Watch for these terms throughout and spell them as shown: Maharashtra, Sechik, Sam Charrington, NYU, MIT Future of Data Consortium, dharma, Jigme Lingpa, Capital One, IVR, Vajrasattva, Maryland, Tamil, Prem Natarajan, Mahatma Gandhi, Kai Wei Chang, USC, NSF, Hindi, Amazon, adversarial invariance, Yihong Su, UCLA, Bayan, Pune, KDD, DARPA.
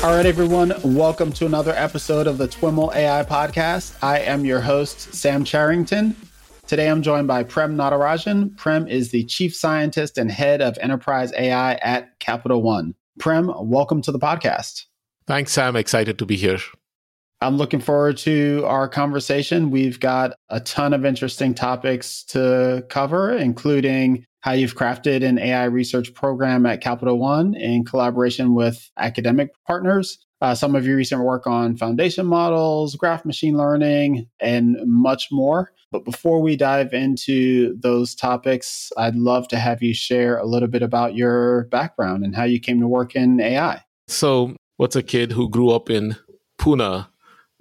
All right, everyone, welcome to another episode of the TWIML AI podcast. I am your host, Sam Charrington. Today, I'm joined by Prem Natarajan. Prem is the chief scientist and head of enterprise AI at Capital One. Prem, welcome to the podcast. Thanks, Sam. Excited to be here. I'm looking forward to our conversation. We've got a ton of interesting topics to cover, including how you've crafted an AI research program at Capital One in collaboration with academic partners, some of your recent work on foundation models, graph machine learning, and much more. But before we dive into those topics, I'd love to have you share a little bit about your background and how you came to work in AI. So, what's a kid who grew up in Pune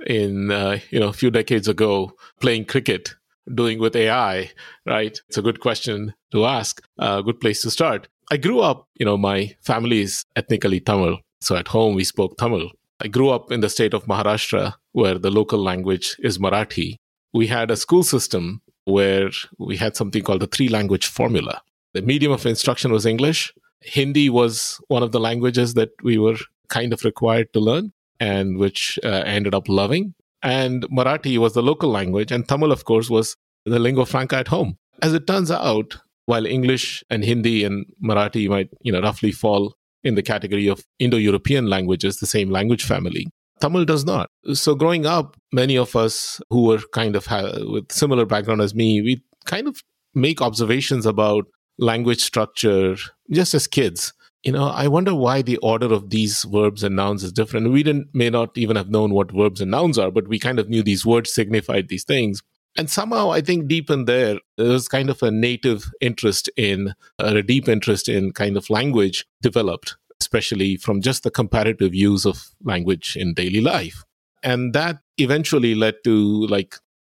in a few decades ago playing cricket doing with AI, right? It's a good question to ask, a good place to start. I grew up, my family is ethnically Tamil. So at home, we spoke Tamil. I grew up in the state of Maharashtra, where the local language is Marathi. We had a school system where we had something called the three-language formula. The medium of instruction was English. Hindi was one of the languages that we were kind of required to learn, and which I ended up loving. And Marathi was the local language, and Tamil, of course, was the lingua franca at home. As it turns out, while English and Hindi and Marathi might, roughly fall in the category of Indo-European languages, the same language family, Tamil does not. So growing up, many of us who were kind of with similar background as me, we kind of make observations about language structure just as kids. I wonder why the order of these verbs and nouns is different. We may not even have known what verbs and nouns are, but we kind of knew these words signified these things. And somehow, I think deep in there was kind of a native interest a deep interest in kind of language developed, especially from just the comparative use of language in daily life. And that eventually led to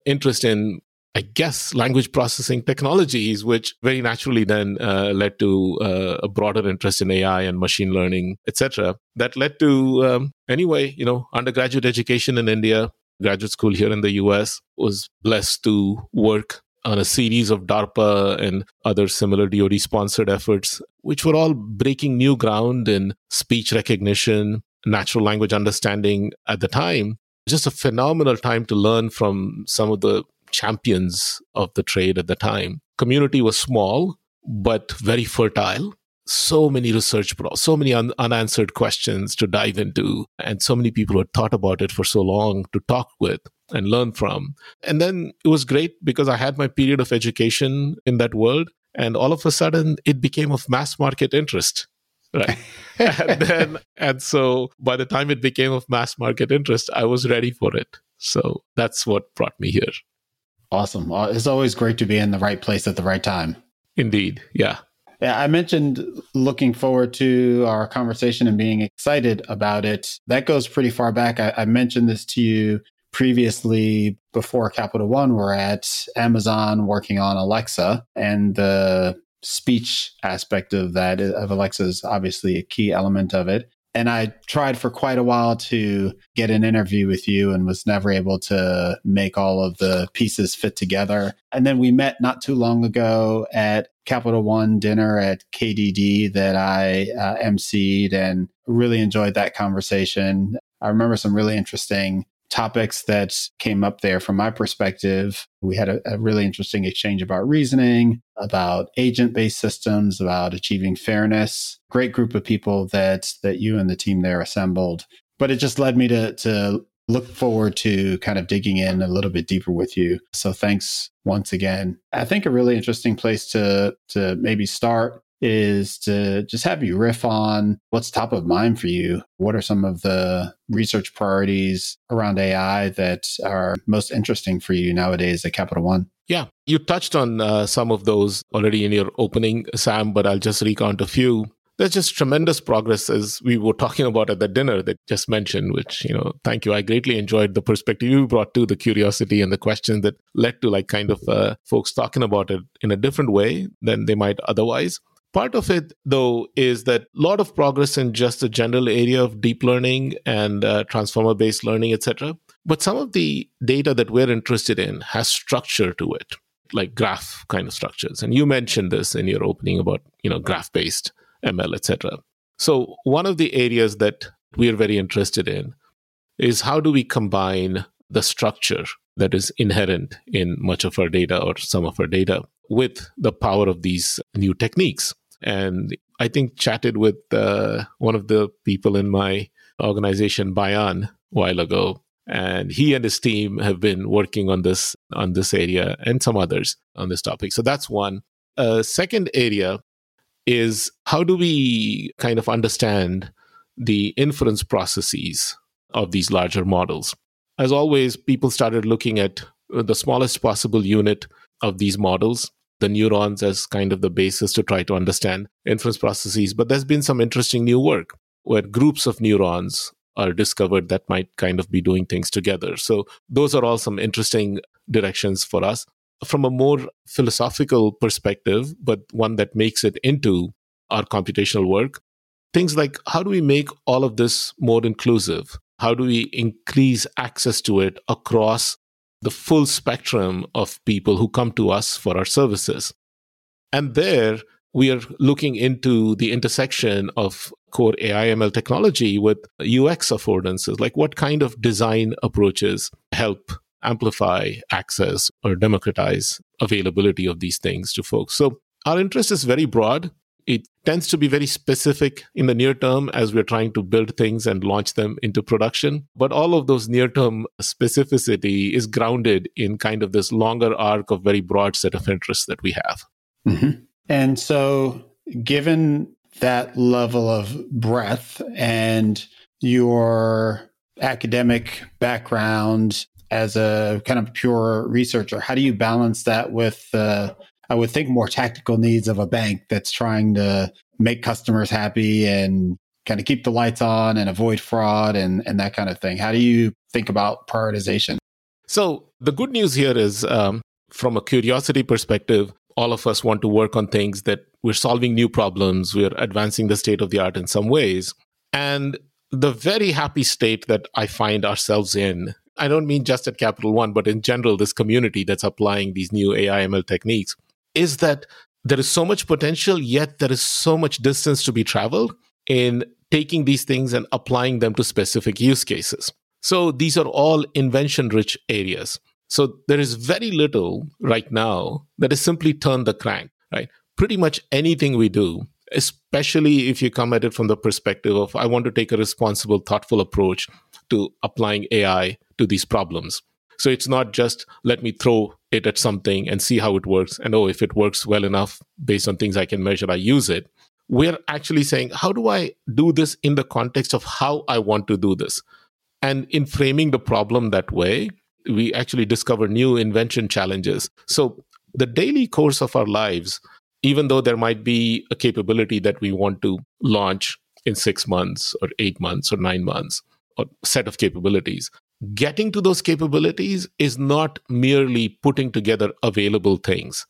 interest in, language processing technologies, which very naturally then led to a broader interest in AI and machine learning, etc. That led to, undergraduate education in India, graduate school here in the US, was blessed to work on a series of DARPA and other similar DOD-sponsored efforts, which were all breaking new ground in speech recognition, natural language understanding at the time. Just a phenomenal time to learn from some of the champions of the trade at the time. Community was small, but very fertile. So many research problems, so many unanswered questions to dive into, and so many people who had thought about it for so long to talk with and learn from. And then it was great because I had my period of education in that world, and all of a sudden it became of mass market interest. Right. and so by the time it became of mass market interest, I was ready for it. So that's what brought me here. Awesome. It's always great to be in the right place at the right time. Indeed. Yeah. Yeah. I mentioned looking forward to our conversation and being excited about it. That goes pretty far back. I mentioned this to you previously before Capital One. We're at Amazon working on Alexa, and the speech aspect of that, of Alexa, is obviously a key element of it. And I tried for quite a while to get an interview with you and was never able to make all of the pieces fit together. And then we met not too long ago at Capital One dinner at KDD that I emceed, and really enjoyed that conversation. I remember some really interesting topics that came up there from my perspective. We had a really interesting exchange about reasoning, about agent-based systems, about achieving fairness. Great group of people that you and the team there assembled. But it just led me to look forward to kind of digging in a little bit deeper with you. So thanks once again. I think a really interesting place to maybe start is to just have you riff on what's top of mind for you. What are some of the research priorities around AI that are most interesting for you nowadays at Capital One? Yeah, you touched on some of those already in your opening, Sam, but I'll just recount a few. There's just tremendous progress, as we were talking about at the dinner that you just mentioned, which, thank you. I greatly enjoyed the perspective you brought to the curiosity and the question that led to folks talking about it in a different way than they might otherwise. Part of it, though, is that a lot of progress in just the general area of deep learning and transformer-based learning, etc. But some of the data that we're interested in has structure to it, like graph kind of structures. And you mentioned this in your opening about graph-based ML, etc. So one of the areas that we are very interested in is how do we combine the structure that is inherent in much of our data or some of our data with the power of these new techniques. And I think chatted with one of the people in my organization, Bayan, a while ago. And he and his team have been working on this area and some others on this topic. So that's one. Second area is how do we kind of understand the inference processes of these larger models? As always, people started looking at the smallest possible unit of these models, the neurons, as kind of the basis to try to understand inference processes. But there's been some interesting new work where groups of neurons are discovered that might kind of be doing things together. So those are all some interesting directions for us. From a more philosophical perspective, but one that makes it into our computational work, things like how do we make all of this more inclusive? How do we increase access to it across the full spectrum of people who come to us for our services? And there, we are looking into the intersection of core AI/ML technology with UX affordances, like what kind of design approaches help amplify access or democratize availability of these things to folks. So our interest is very broad. It tends to be very specific in the near term as we're trying to build things and launch them into production. But all of those near-term specificity is grounded in kind of this longer arc of very broad set of interests that we have. Mm-hmm. And so given that level of breadth and your academic background as a kind of pure researcher, how do you balance that with I would think more tactical needs of a bank that's trying to make customers happy and kind of keep the lights on and avoid fraud and that kind of thing? How do you think about prioritization? So the good news here is from a curiosity perspective, all of us want to work on things that we're solving new problems, we're advancing the state of the art in some ways. And the very happy state that I find ourselves in, I don't mean just at Capital One, but in general, this community that's applying these new AI/ML techniques, is that there is so much potential, yet there is so much distance to be traveled in taking these things and applying them to specific use cases. So these are all invention-rich areas. So there is very little right now that is simply turn the crank, right? Pretty much anything we do, especially if you come at it from the perspective of, I want to take a responsible, thoughtful approach to applying AI to these problems. So it's not just, let me throw it at something and see how it works. And oh, if it works well enough based on things I can measure, I use it. We're actually saying, how do I do this in the context of how I want to do this? And in framing the problem that way, we actually discover new invention challenges. So the daily course of our lives, even though there might be a capability that we want to launch in 6 months or 8 months or 9 months, or set of capabilities, getting to those capabilities is not merely putting together available things.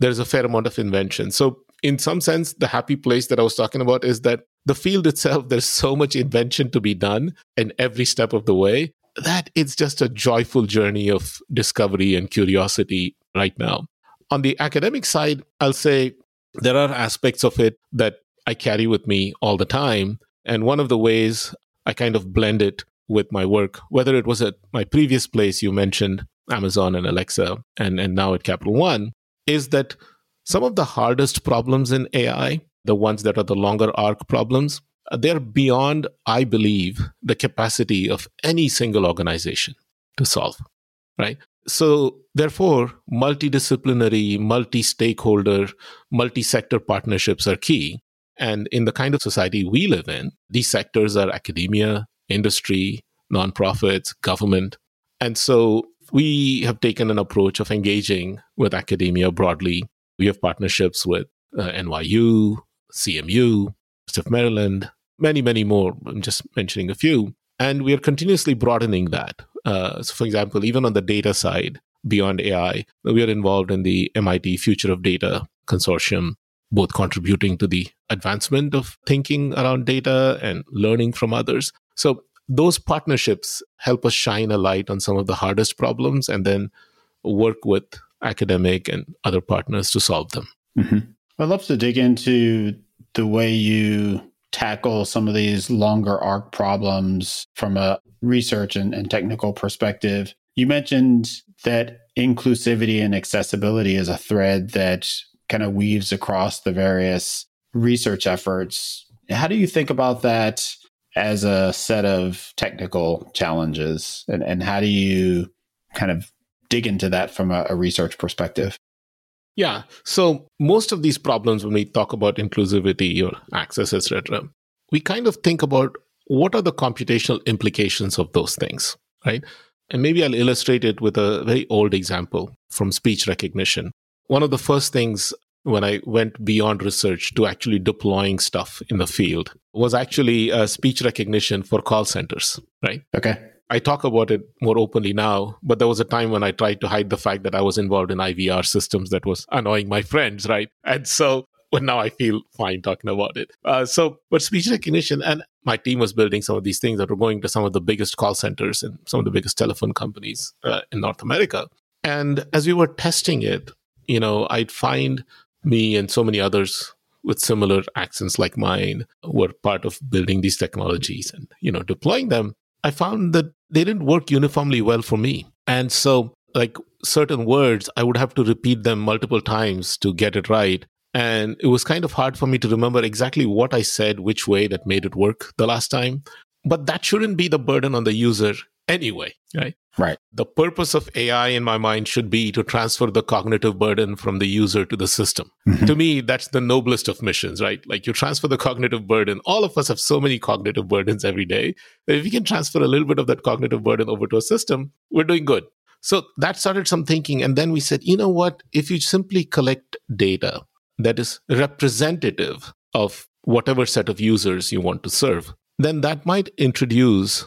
There's a fair amount of invention. So in some sense, the happy place that I was talking about is that the field itself, there's so much invention to be done in every step of the way that it's just a joyful journey of discovery and curiosity right now. On the academic side, I'll say there are aspects of it that I carry with me all the time. And one of the ways I kind of blend it with my work, whether it was at my previous place, you mentioned Amazon and Alexa, and now at Capital One, is that some of the hardest problems in AI, the ones that are the longer arc problems, they're beyond, I believe, the capacity of any single organization to solve, right? So therefore, multidisciplinary, multi-stakeholder, multi-sector partnerships are key. And in the kind of society we live in, these sectors are academia, industry, nonprofits, government. And so we have taken an approach of engaging with academia broadly. We have partnerships with NYU, CMU, Maryland, many, many more. I'm just mentioning a few. And we are continuously broadening that. So for example, even on the data side, beyond AI, we are involved in the MIT Future of Data Consortium, both contributing to the advancement of thinking around data and learning from others. So those partnerships help us shine a light on some of the hardest problems and then work with academic and other partners to solve them. Mm-hmm. I'd love to dig into the way you tackle some of these longer arc problems from a research and technical perspective. You mentioned that inclusivity and accessibility is a thread that kind of weaves across the various research efforts. How do you think about that as a set of technical challenges? And how do you kind of dig into that from a research perspective? Yeah. So most of these problems, when we talk about inclusivity or access, et cetera, we kind of think about what are the computational implications of those things, right? And maybe I'll illustrate it with a very old example from speech recognition. One of the first things when I went beyond research to actually deploying stuff in the field was actually speech recognition for call centers, right? Okay. I talk about it more openly now, but there was a time when I tried to hide the fact that I was involved in IVR systems that was annoying my friends, right? And so, but now I feel fine talking about it. But speech recognition, and my team was building some of these things that were going to some of the biggest call centers and some of the biggest telephone companies in North America. And as we were testing it, you know, I'd find me and so many others with similar accents like mine were part of building these technologies and, you know, deploying them. I found that they didn't work uniformly well for me. And so, like, certain words, I would have to repeat them multiple times to get it right. And it was kind of hard for me to remember exactly what I said, which way that made it work the last time. But that shouldn't be the burden on the user anyway, right? Right. The purpose of AI in my mind should be to transfer the cognitive burden from the user to the system. Mm-hmm. To me, that's the noblest of missions, right? Like, you transfer the cognitive burden. All of us have so many cognitive burdens every day. If we can transfer a little bit of that cognitive burden over to a system, we're doing good. So that started some thinking. And then we said, you know what? If you simply collect data that is representative of whatever set of users you want to serve, then that might introduce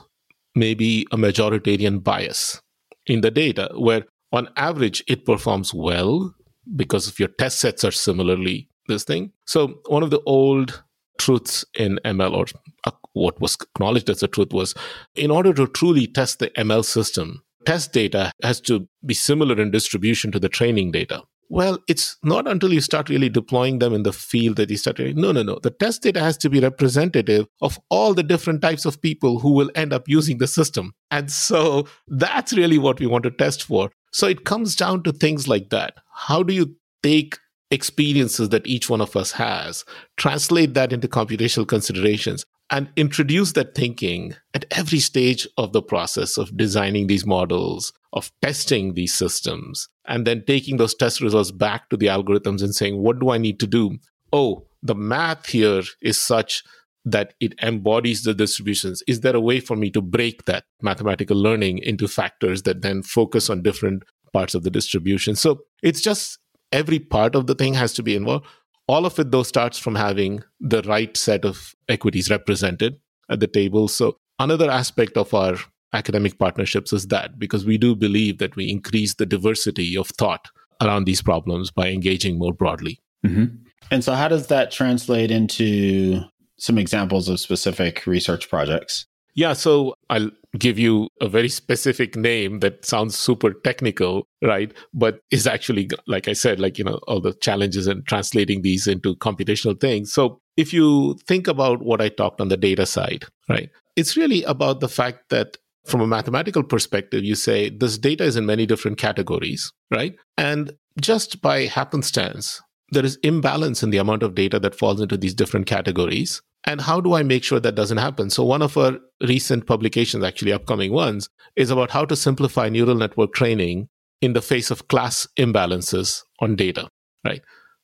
maybe a majoritarian bias in the data, where on average it performs well because if your test sets are similarly this thing. So one of the old truths in ML, or what was acknowledged as a truth, was in order to truly test the ML system, test data has to be similar in distribution to the training data. Well, it's not until you start really deploying them in the field that you start really, no. The test data has to be representative of all the different types of people who will end up using the system. And so that's really what we want to test for. So it comes down to things like that. How do you take experiences that each one of us has, translate that into computational considerations, and introduce that thinking at every stage of the process of designing these models, of testing these systems, and then taking those test results back to the algorithms and saying, what do I need to do? Oh, the math here is such that it embodies the distributions. Is there a way for me to break that mathematical learning into factors that then focus on different parts of the distribution? So it's just every part of the thing has to be involved. All of it, though, starts from having the right set of equities represented at the table. So another aspect of our academic partnerships is that, because we do believe that we increase the diversity of thought around these problems by engaging more broadly. Mm-hmm. And so how does that translate into some examples of specific research projects? Yeah, so I'll give you a very specific name that sounds super technical, right? But is actually, like I said, like, you know, all the challenges in translating these into computational things. So if you think about what I talked on the data side, right? It's really about the fact that from a mathematical perspective, you say this data is in many different categories, right? And just by happenstance, there is imbalance in the amount of data that falls into these different categories. And how do I make sure that doesn't happen? So one of our recent publications, actually upcoming ones, is about how to simplify neural network training in the face of class imbalances on data, right?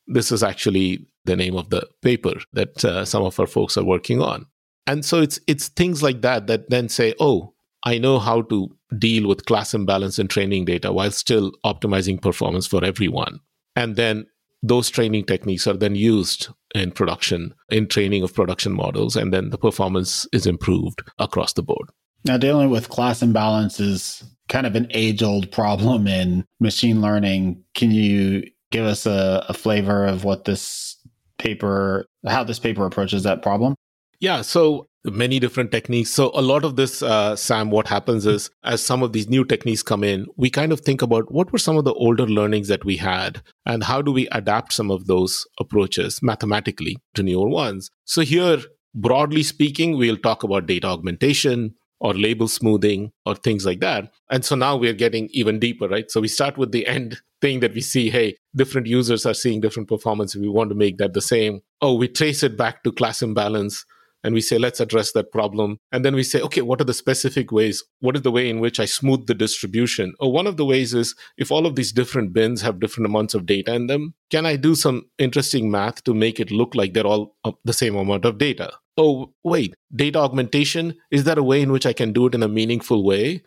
This is actually the name of the paper that some of our folks are working on. And so it's things like that that then say, oh, I know how to deal with class imbalance in training data while still optimizing performance for everyone. And then those training techniques are then used in production, in training of production models, and then the performance is improved across the board. Now, dealing with class imbalance is kind of an age-old problem in machine learning. Can you give us a flavor of what this paper, how this paper approaches that problem? Yeah, so many different techniques. So a lot of this, Sam, what happens is as some of these new techniques come in, we kind of think about what were some of the older learnings that we had and how do we adapt some of those approaches mathematically to newer ones. So here, broadly speaking, we'll talk about data augmentation or label smoothing or things like that. And so now we're getting even deeper, right? So we start with the end thing that we see, hey, different users are seeing different performance. If we want to make that the same, we trace it back to class imbalance. And we say, let's address that problem. And then we say, okay, what are the specific ways? What is the way in which I smooth the distribution? Or one of the ways is, if all of these different bins have different amounts of data in them, can I do some interesting math to make it look like they're all the same amount of data? Oh, wait, data augmentation, is that a way in which I can do it in a meaningful way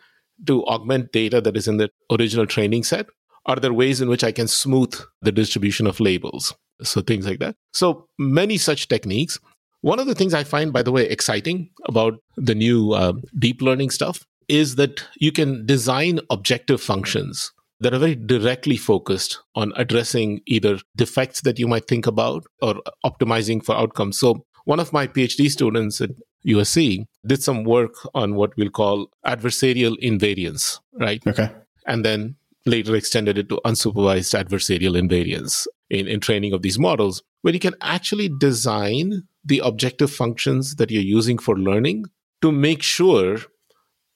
to augment data that is in the original training set? Are there ways in which I can smooth the distribution of labels? So things like that. So many such techniques. One of the things I find, by the way, exciting about the new deep learning stuff is that you can design objective functions that are very directly focused on addressing either defects that you might think about or optimizing for outcomes. So one of my PhD students at USC did some work on what we'll call adversarial invariance, right? Okay. And then later extended it to unsupervised adversarial invariance in training of these models, where you can actually design the objective functions that you're using for learning to make sure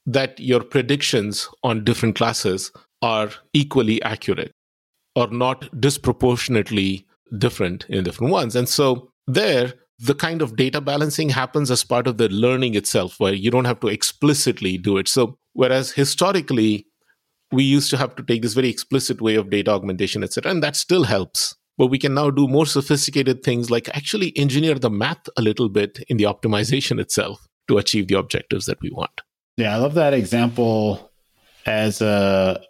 that your predictions on different classes are equally accurate or not disproportionately different in different ones. And so there, the kind of data balancing happens as part of the learning itself, where you don't have to explicitly do it. So whereas historically, we used to have to take this very explicit way of data augmentation, et cetera, and that still helps. But we can now do more sophisticated things like actually engineer the math a little bit in the optimization itself to achieve the objectives that we want. Yeah, I love that example as a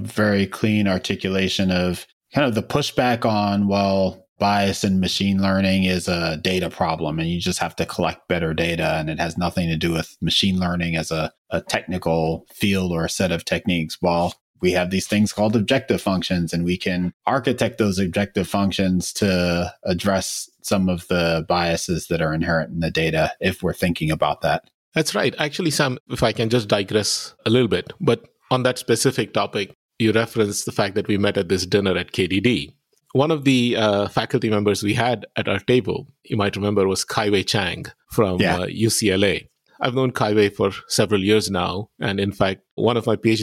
very clean articulation of kind of the pushback on, well, bias in machine learning is a data problem and you just have to collect better data and it has nothing to do with machine learning as a technical field or a set of techniques. Well, we have these things called objective functions, and we can architect those objective functions to address some of the biases that are inherent in the data if we're thinking about that. That's right. Actually, Sam, if I can just digress a little bit, but on that specific topic, you referenced the fact that we met at this dinner at KDD. One of the faculty members we had at our table, you might remember, was Kai Wei Chang from UCLA. I've known Kai Wei for several years now. And in fact, one of my current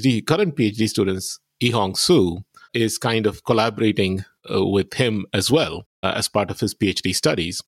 PhD students, Yihong Su, is kind of collaborating with him as well as part of his PhD studies.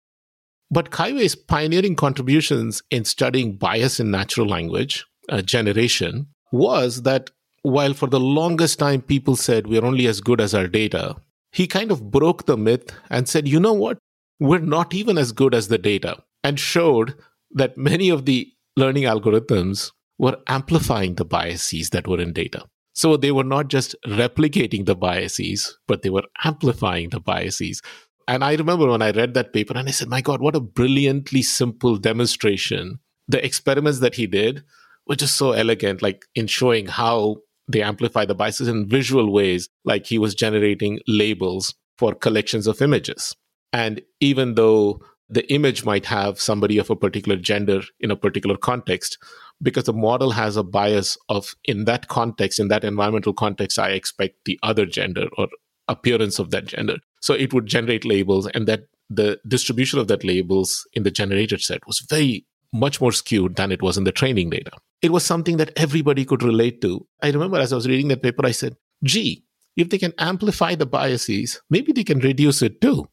But Kai Wei's pioneering contributions in studying bias in natural language generation was that while for the longest time people said we're only as good as our data, he kind of broke the myth and said, you know what, we're not even as good as the data, and showed that many of the learning algorithms were amplifying the biases that were in data. So they were not just replicating the biases, but they were amplifying the biases. And I remember when I read that paper and I said, my God, what a brilliantly simple demonstration. The experiments that he did were just so elegant, like in showing how they amplify the biases in visual ways, like he was generating labels for collections of images. And even though the image might have somebody of a particular gender in a particular context, because the model has a bias of, in that context, in that environmental context, I expect the other gender or appearance of that gender. So it would generate labels, and that the distribution of that labels in the generated set was very much more skewed than it was in the training data. It was something that everybody could relate to. I remember as I was reading that paper, I said, gee, if they can amplify the biases, maybe they can reduce it too,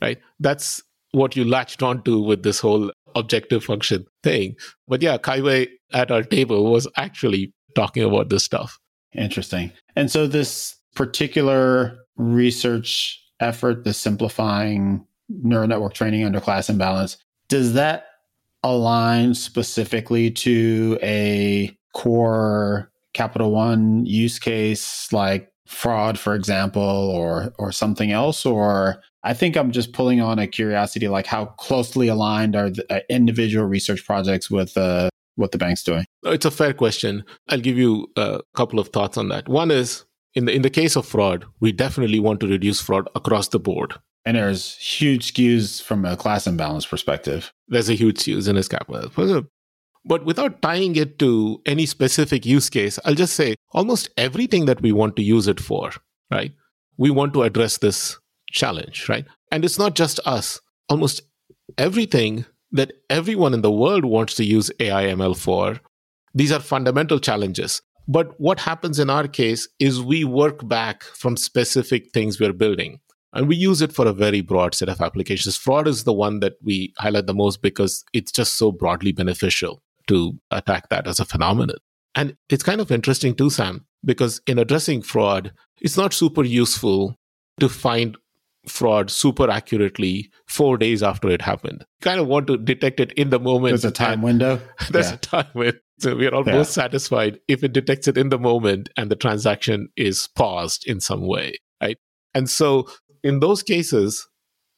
right? That's what you latched onto with this whole objective function thing. But yeah, Kai Wei at our table was actually talking about this stuff. Interesting. And so this particular research effort, the simplifying neural network training under class imbalance, does that align specifically to a core Capital One use case like fraud, for example, or something else? Or I think I'm just pulling on a curiosity, like how closely aligned are the individual research projects with what the bank's doing? It's a fair question. I'll give you a couple of thoughts on that. One is, in the case of fraud, we definitely want to reduce fraud across the board. And there's huge skews from a class imbalance perspective. There's a huge skews in this capital. But without tying it to any specific use case, I'll just say almost everything that we want to use it for, right? We want to address this challenge, right? And it's not just us. Almost everything that everyone in the world wants to use AI ML for. These are fundamental challenges. But what happens in our case is we work back from specific things we're building, and we use it for a very broad set of applications. Fraud is the one that we highlight the most because it's just so broadly beneficial to attack that as a phenomenon. And it's kind of interesting too, Sam, because in addressing fraud, it's not super useful to find fraud super accurately 4 days after it happened. You kind of want to detect it in the moment. There's a time window. There's a time window. So we're almost satisfied if it detects it in the moment and the transaction is paused in some way, right? And so in those cases,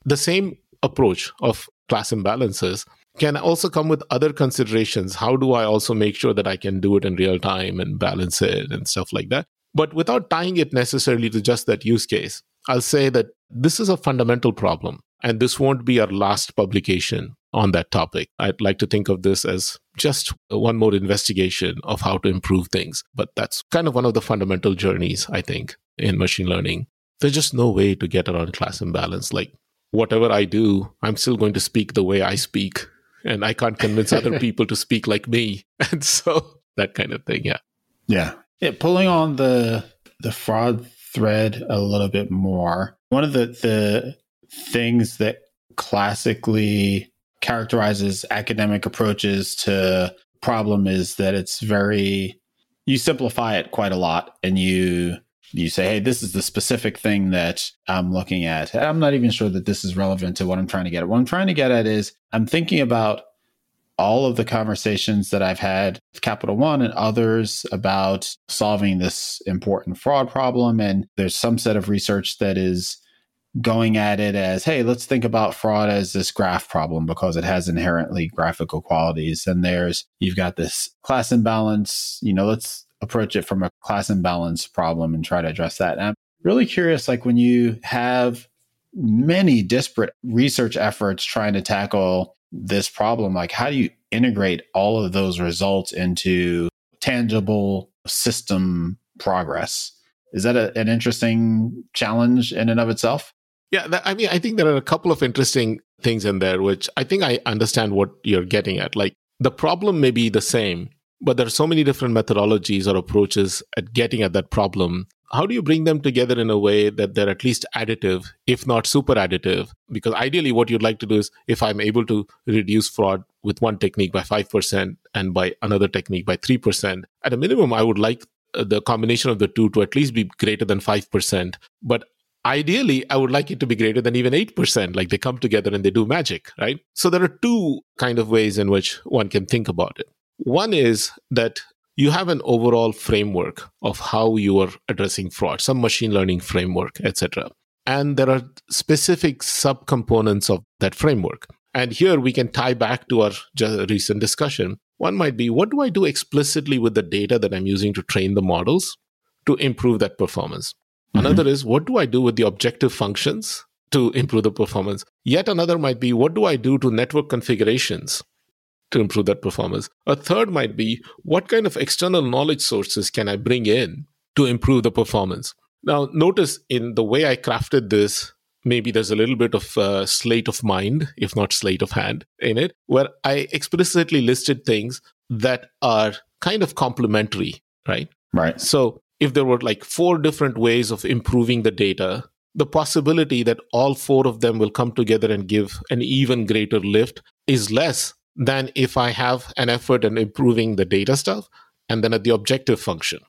the same approach of class imbalances can also come with other considerations. How do I also make sure that I can do it in real time and balance it and stuff like that? But without tying it necessarily to just that use case, I'll say that this is a fundamental problem, and this won't be our last publication on that topic. I'd like to think of this as just one more investigation of how to improve things. But that's kind of one of the fundamental journeys, I think, in machine learning. There's just no way to get around class imbalance. Like, whatever I do, I'm still going to speak the way I speak, and I can't convince other people to speak like me. And so that kind of thing, Yeah, pulling on the fraud thread a little bit more. One of the things that classically characterizes academic approaches to problem is that it's very, you simplify it quite a lot, and you say, hey, this is the specific thing that I'm looking at. I'm not even sure that this is relevant to what I'm trying to get at. What I'm trying to get at is I'm thinking about all of the conversations that I've had with Capital One and others about solving this important fraud problem. And there's some set of research that is going at it as, hey, let's think about fraud as this graph problem because it has inherently graphical qualities. And you've got this class imbalance, let's approach it from a class imbalance problem and try to address that. And I'm really curious, like when you have many disparate research efforts trying to tackle this problem, like how do you integrate all of those results into tangible system progress? Is that an interesting challenge in and of itself? Yeah, I think there are a couple of interesting things in there, which I think I understand what you're getting at. Like the problem may be the same, but there are so many different methodologies or approaches at getting at that problem. How do you bring them together in a way that they're at least additive, if not super additive? Because ideally what you'd like to do is, if I'm able to reduce fraud with one technique by 5% and by another technique by 3%, at a minimum, I would like the combination of the two to at least be greater than 5%. But ideally, I would like it to be greater than even 8%, like they come together and they do magic, right? So there are two kind of ways in which one can think about it. One is that you have an overall framework of how you are addressing fraud, some machine learning framework, etc. And there are specific subcomponents of that framework. And here we can tie back to our recent discussion. One might be, what do I do explicitly with the data that I'm using to train the models to improve that performance? Mm-hmm. Another is, what do I do with the objective functions to improve the performance? Yet another might be, what do I do to network configurations to improve that performance? A third might be, what kind of external knowledge sources can I bring in to improve the performance? Now, notice in the way I crafted this, maybe there's a little bit of sleight of mind, if not sleight of hand in it, where I explicitly listed things that are kind of complementary, right? Right. So if there were like four different ways of improving the data, the possibility that all four of them will come together and give an even greater lift is less than if I have an effort in improving the data stuff and then at the objective function.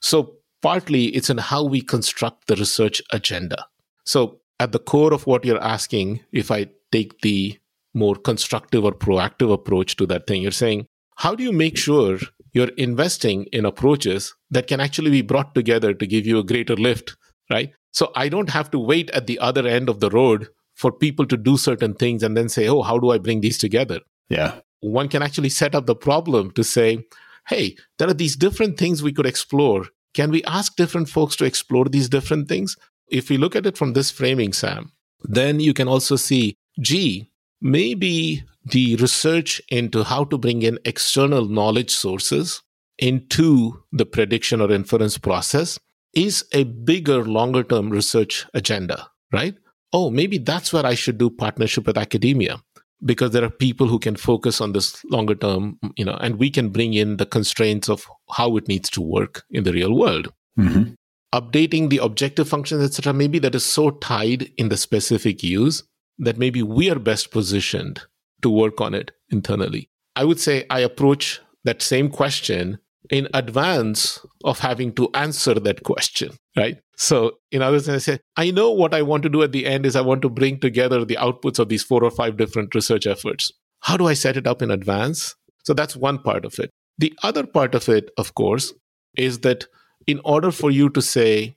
So partly it's in how we construct the research agenda. So at the core of what you're asking, if I take the more constructive or proactive approach to that thing, you're saying, how do you make sure you're investing in approaches that can actually be brought together to give you a greater lift, right? So I don't have to wait at the other end of the road for people to do certain things and then say, oh, how do I bring these together? Yeah. One can actually set up the problem to say, hey, there are these different things we could explore. Can we ask different folks to explore these different things? If we look at it from this framing, Sam, then you can also see, gee, maybe the research into how to bring in external knowledge sources into the prediction or inference process is a bigger, longer-term research agenda, right? Oh, maybe that's where I should do partnership with academia. because there are people who can focus on this longer term, you know, and we can bring in the constraints of how it needs to work in the real world. Mm-hmm. Updating the objective functions, etc., maybe that is so tied in the specific use that maybe we are best positioned to work on it internally. I would say I approach that same question in advance of having to answer that question, right? So in other words, I say, I know what I want to do at the end is I want to bring together the outputs of these 4 or 5 different research efforts. How do I set it up in advance? So that's one part of it. The other part of it, of course, is that in order for you to say,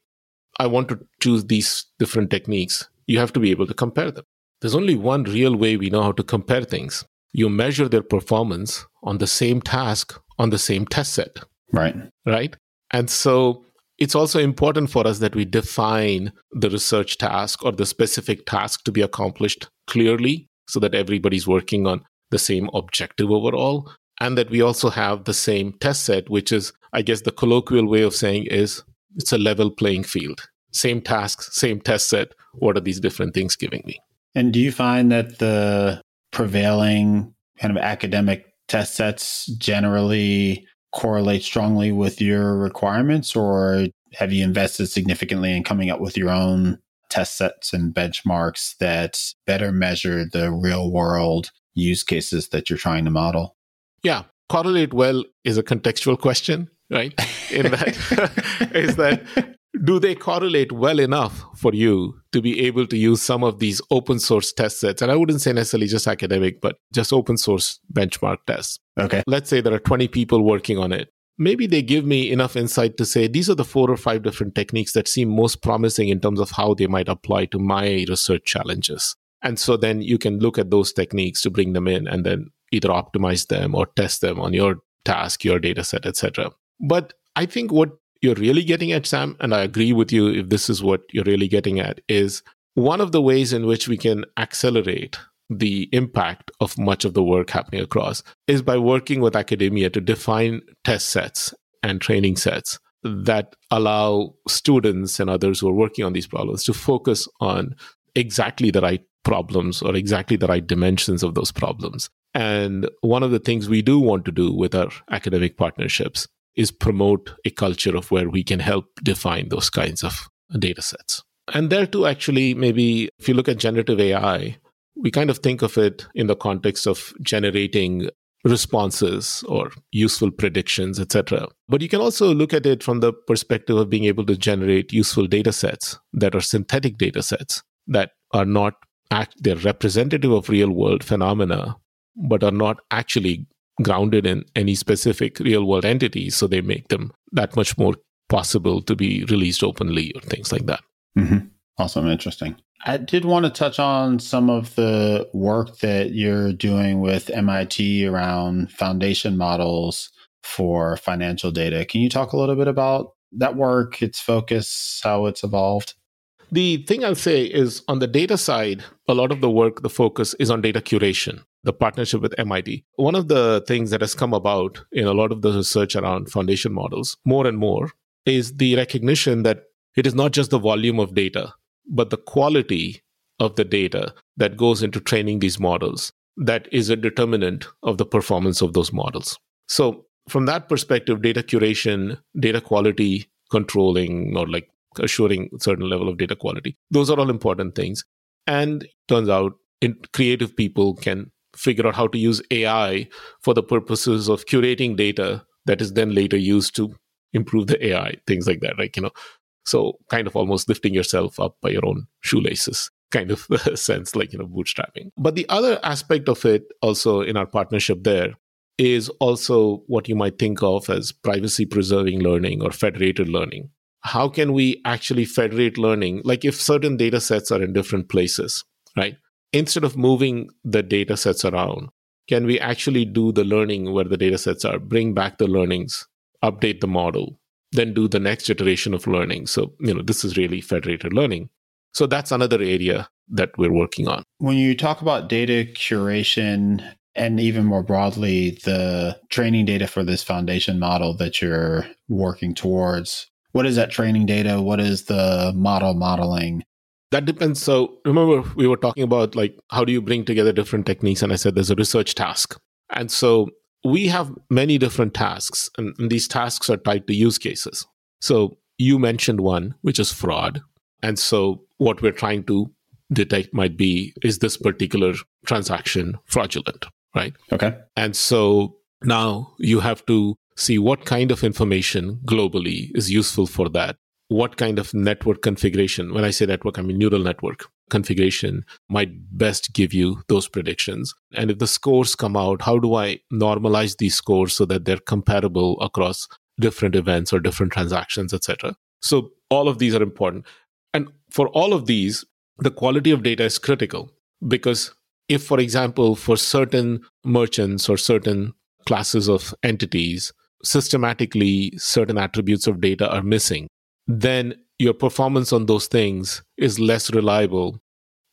I want to choose these different techniques, you have to be able to compare them. There's only one real way we know how to compare things. You measure their performance on the same task on the same test set. Right. Right. And so it's also important for us that we define the research task or the specific task to be accomplished clearly so that everybody's working on the same objective overall. And that we also have the same test set, which is, I guess, the colloquial way of saying is it's a level playing field. Same tasks, same test set. What are these different things giving me? And do you find that the prevailing kind of academic test sets generally correlate strongly with your requirements, or have you invested significantly in coming up with your own test sets and benchmarks that better measure the real world use cases that you're trying to model? Yeah. Correlate well is a contextual question, right? In that, is that do they correlate well enough for you to be able to use some of these open source test sets? And I wouldn't say necessarily just academic, but just open source benchmark tests. Okay. Let's say there are 20 people working on it. Maybe they give me enough insight to say, these are the 4 or 5 different techniques that seem most promising in terms of how they might apply to my research challenges. And so then you can look at those techniques to bring them in and then either optimize them or test them on your task, your data set, et cetera. But I think what you're really getting at, Sam, and I agree with you if this is what you're really getting at, is one of the ways in which we can accelerate the impact of much of the work happening across is by working with academia to define test sets and training sets that allow students and others who are working on these problems to focus on exactly the right problems or exactly the right dimensions of those problems. And one of the things we do want to do with our academic partnerships is promote a culture of where we can help define those kinds of data sets. And there too, actually, maybe if you look at generative AI, we kind of think of it in the context of generating responses or useful predictions, etc. But you can also look at it from the perspective of being able to generate useful data sets that are synthetic data sets that are not, they're representative of real world phenomena, but are not actually grounded in any specific real-world entities, so they make them that much more possible to be released openly or things like that. Mm-hmm. Awesome. Interesting. I did want to touch on some of the work that you're doing with MIT around foundation models for financial data. Can you talk a little bit about that work, its focus, how it's evolved? The thing I'll say is on the data side, a lot of the work, the focus is on data curation, the partnership with MIT. One of the things that has come about in a lot of the research around foundation models, more and more, is the recognition that it is not just the volume of data, but the quality of the data that goes into training these models that is a determinant of the performance of those models. So from that perspective, data curation, data quality controlling, or like assuring a certain level of data quality, those are all important things. And it turns out creative people can figure out how to use AI for the purposes of curating data that is then later used to improve the AI, things like that, right? You know, so kind of almost lifting yourself up by your own shoelaces, kind of sense, like, you know, bootstrapping. But the other aspect of it also in our partnership there is also what you might think of as privacy-preserving learning or federated learning. How can we actually federate learning? Like if certain data sets are in different places, right? Instead of moving the data sets around, can we actually do the learning where the data sets are, bring back the learnings, update the model, then do the next iteration of learning? So, you know, this is really federated learning. So that's another area that we're working on. When you talk about data curation and even more broadly, the training data for this foundation model that you're working towards, what is that training data? What is the model modeling? That depends. So remember, we were talking about like, how do you bring together different techniques? And I said, there's a research task. And so we have many different tasks, and these tasks are tied to use cases. So you mentioned one, which is fraud. And so what we're trying to detect might be, is this particular transaction fraudulent, right? Okay. And so now you have to see what kind of information globally is useful for that. What kind of network configuration, when I say network, I mean neural network configuration, might best give you those predictions. And if the scores come out, how do I normalize these scores so that they're comparable across different events or different transactions, etc.? So all of these are important. And for all of these, the quality of data is critical, because if, for example, for certain merchants or certain classes of entities, systematically certain attributes of data are missing, then your performance on those things is less reliable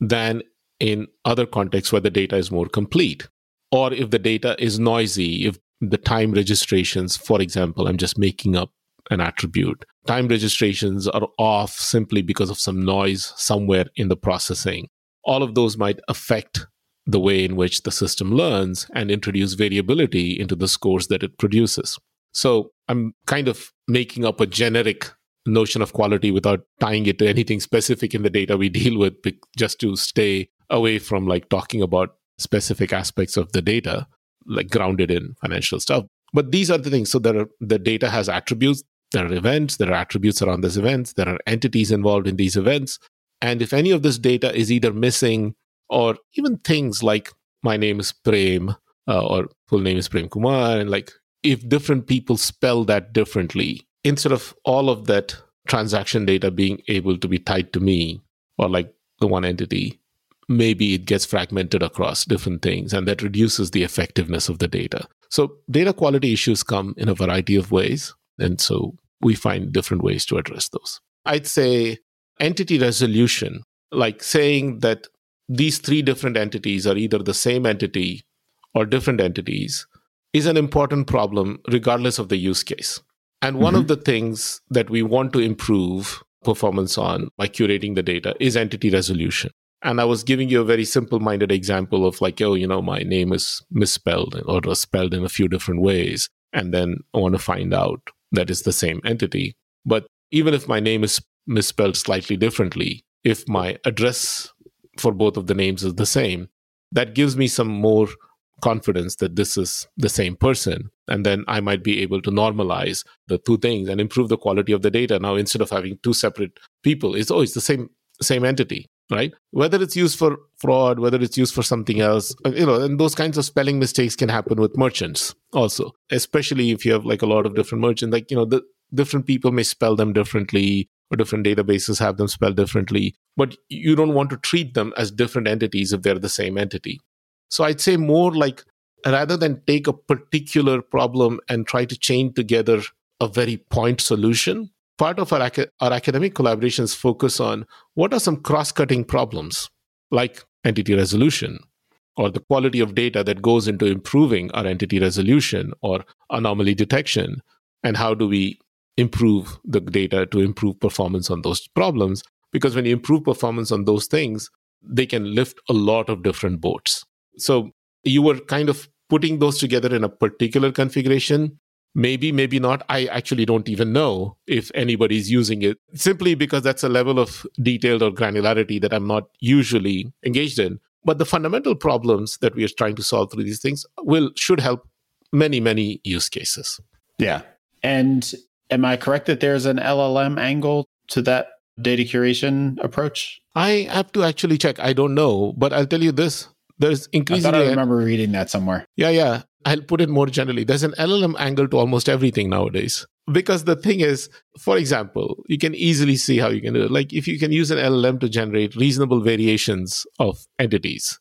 than in other contexts where the data is more complete. Or if the data is noisy, if the time registrations, for example, I'm just making up an attribute, time registrations are off simply because of some noise somewhere in the processing. All of those might affect the way in which the system learns and introduce variability into the scores that it produces. So I'm kind of making up a generic notion of quality without tying it to anything specific in the data we deal with, just to stay away from like talking about specific aspects of the data, like grounded in financial stuff. But these are the things. So the data has attributes, there are events, there are attributes around these events, there are entities involved in these events. And if any of this data is either missing, or even things like my name is Prem, or full name is Prem Kumar, and like if different people spell that differently, instead of all of that transaction data being able to be tied to me or like the one entity, maybe it gets fragmented across different things, and that reduces the effectiveness of the data. So data quality issues come in a variety of ways, and so we find different ways to address those. I'd say entity resolution, like saying that these three different entities are either the same entity or different entities, is an important problem regardless of the use case. And one of the things that we want to improve performance on by curating the data is entity resolution. And I was giving you a very simple-minded example of like, oh, you know, my name is misspelled or spelled in a few different ways. And then I want to find out that it's the same entity. But even if my name is misspelled slightly differently, if my address for both of the names is the same, that gives me some more confidence that this is the same person. And then I might be able to normalize the two things and improve the quality of the data. Now, instead of having two separate people, it's always the same entity, right? Whether it's used for fraud, whether it's used for something else, you know, and those kinds of spelling mistakes can happen with merchants also, especially if you have like a lot of different merchants, like, you know, the different people may spell them differently, or different databases have them spelled differently, but you don't want to treat them as different entities if they're the same entity. So I'd say more like, rather than take a particular problem and try to chain together a very point solution, part of our academic collaborations focus on what are some cross-cutting problems, like entity resolution, or the quality of data that goes into improving our entity resolution or anomaly detection, and how do we improve the data to improve performance on those problems? Because when you improve performance on those things, they can lift a lot of different boats. So you were kind of putting those together in a particular configuration. Maybe, maybe not. I actually don't even know if anybody's using it, simply because that's a level of detail or granularity that I'm not usually engaged in. But the fundamental problems that we are trying to solve through these things should help many, many use cases. Yeah. And am I correct that there's an LLM angle to that data curation approach? I have to actually check. I don't know, but I'll tell you this. There's increasingly. I thought I remember reading that somewhere. Yeah. I'll put it more generally. There's an LLM angle to almost everything nowadays. Because the thing is, for example, you can easily see how you can do it. Like if you can use an LLM to generate reasonable variations of entities,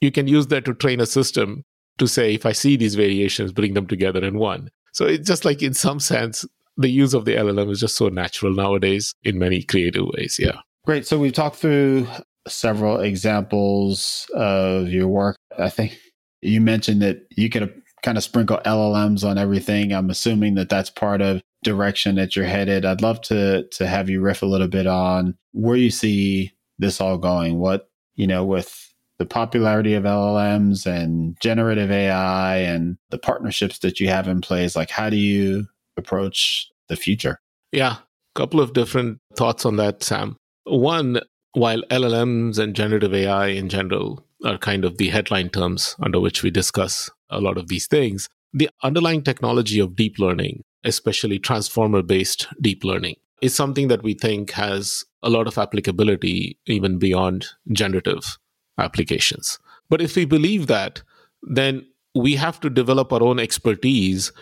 you can use that to train a system to say, if I see these variations, bring them together in one. So it's just like, in some sense, the use of the LLM is just so natural nowadays in many creative ways. Yeah. Great. So we've talked through several examples of your work. I think you mentioned that you could kind of sprinkle LLMs on everything. I'm assuming that that's part of direction that you're headed. I'd love to have you riff a little bit on where you see this all going? What, you know, with the popularity of LLMs and generative AI and the partnerships that you have in place, like how do you approach the future? Yeah, a couple of different thoughts on that, Sam. One, while LLMs and generative AI in general are kind of the headline terms under which we discuss a lot of these things, the underlying technology of deep learning, especially transformer-based deep learning, is something that we think has a lot of applicability even beyond generative applications. But if we believe that, then we have to develop our own expertise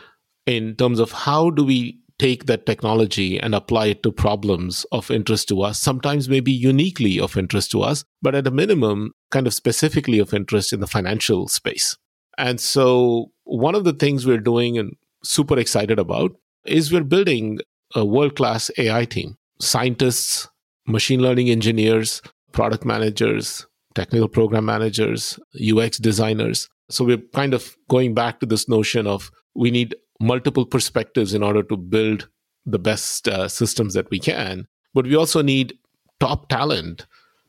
in terms of how do we take that technology and apply it to problems of interest to us, sometimes maybe uniquely of interest to us, but at a minimum, kind of specifically of interest in the financial space. And so one of the things we're doing and super excited about is we're building a world-class AI team, scientists, machine learning engineers, product managers, technical program managers, UX designers. So we're kind of going back to this notion of we need multiple perspectives in order to build the best systems that we can. But we also need top talent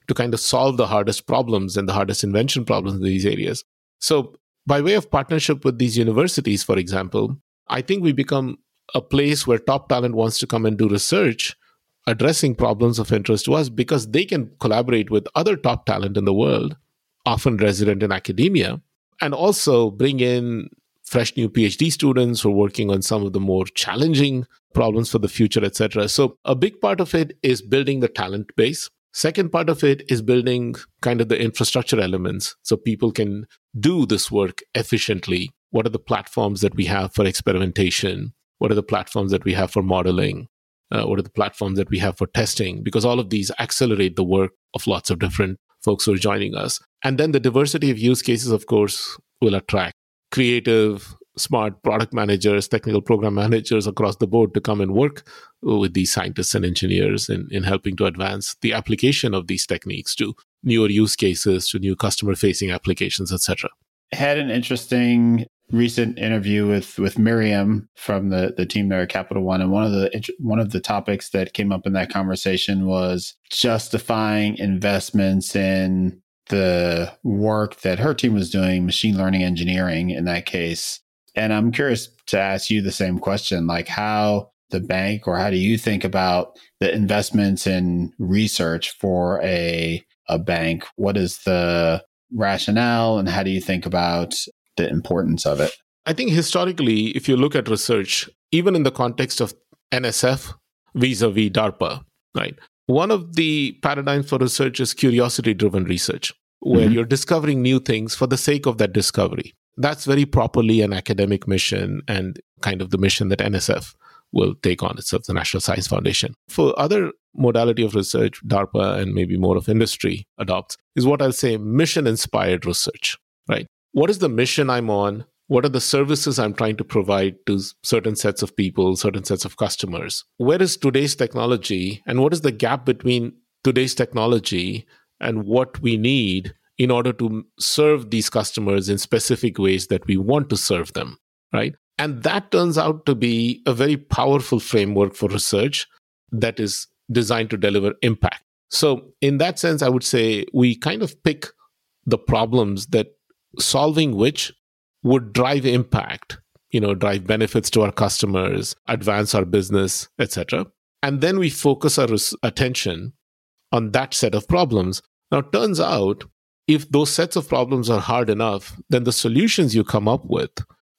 to kind of solve the hardest problems and the hardest invention problems in these areas. So by way of partnership with these universities, for example, I think we become a place where top talent wants to come and do research addressing problems of interest to us because they can collaborate with other top talent in the world, often resident in academia, and also bring in fresh new PhD students who are working on some of the more challenging problems for the future, etc. So a big part of it is building the talent base. Second part of it is building kind of the infrastructure elements so people can do this work efficiently. What are the platforms that we have for experimentation? What are the platforms that we have for modeling? What are the platforms that we have for testing? Because all of these accelerate the work of lots of different folks who are joining us. And then the diversity of use cases, of course, will attract creative, smart product managers, technical program managers across the board to come and work with these scientists and engineers in helping to advance the application of these techniques to newer use cases, to new customer-facing applications, etc. I had an interesting recent interview with Miriam from the team there at Capital One. And one of the topics that came up in that conversation was justifying investments in the work that her team was doing, machine learning engineering in that case. And I'm curious to ask you the same question, like how the bank or how do you think about the investments in research for a bank? What is the rationale and how do you think about the importance of it? I think historically, if you look at research, even in the context of NSF vis-a-vis DARPA, right? One of the paradigms for research is curiosity-driven research, where you're discovering new things for the sake of that discovery. That's very properly an academic mission and kind of the mission that NSF will take on itself, the National Science Foundation. For other modality of research, DARPA and maybe more of industry adopts, is what I'll say mission-inspired research, right? What is the mission I'm on? What are the services I'm trying to provide to certain sets of people, certain sets of customers? Where is today's technology and what is the gap between today's technology and what we need in order to serve these customers in specific ways that we want to serve them, right? And that turns out to be a very powerful framework for research that is designed to deliver impact. So in that sense, I would say we kind of pick the problems that solving which would drive impact, you know, drive benefits to our customers, advance our business, etc. And then we focus our attention on that set of problems. Now, it turns out, if those sets of problems are hard enough, then the solutions you come up with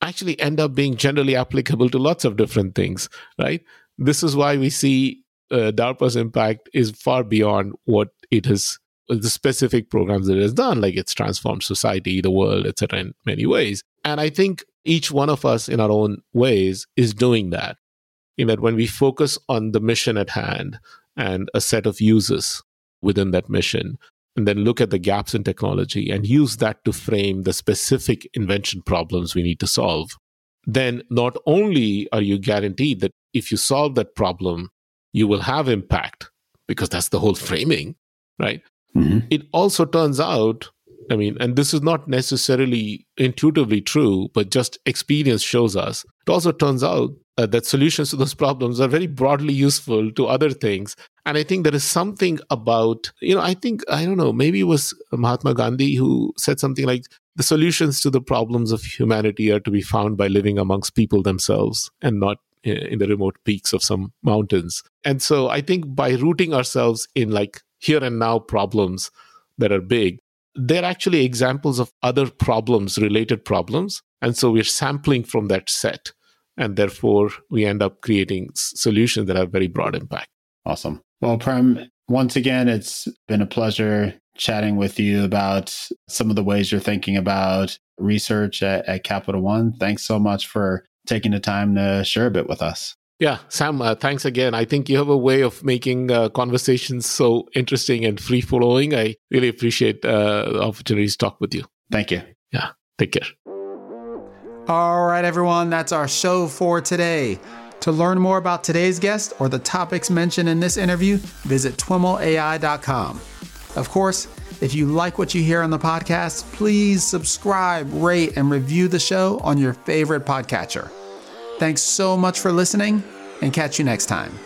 actually end up being generally applicable to lots of different things, right? This is why we see DARPA's impact is far beyond what it has, the specific programs that it has done, like it's transformed society, the world, etc., in many ways. And I think each one of us in our own ways is doing that, in that when we focus on the mission at hand and a set of uses within that mission, and then look at the gaps in technology and use that to frame the specific invention problems we need to solve, then not only are you guaranteed that if you solve that problem, you will have impact, because that's the whole framing, right? Mm-hmm. It also turns out, I mean, and this is not necessarily intuitively true, but just experience shows us, it also turns out that solutions to those problems are very broadly useful to other things And I think there is something about, maybe it was Mahatma Gandhi who said something like, the solutions to the problems of humanity are to be found by living amongst people themselves and not in the remote peaks of some mountains. And so I think by rooting ourselves in like here and now problems that are big, they're actually examples of other problems, related problems. And so we're sampling from that set. And therefore, we end up creating solutions that have very broad impact. Awesome. Well, Prem, once again, it's been a pleasure chatting with you about some of the ways you're thinking about research at Capital One. Thanks so much for taking the time to share a bit with us. Yeah, Sam, thanks again. I think you have a way of making conversations so interesting and free-flowing. I really appreciate the opportunity to talk with you. Thank you. Yeah, take care. All right, everyone, that's our show for today. To learn more about today's guest or the topics mentioned in this interview, visit TWIMLAI.com. Of course, if you like what you hear on the podcast, please subscribe, rate, and review the show on your favorite podcatcher. Thanks so much for listening, and catch you next time.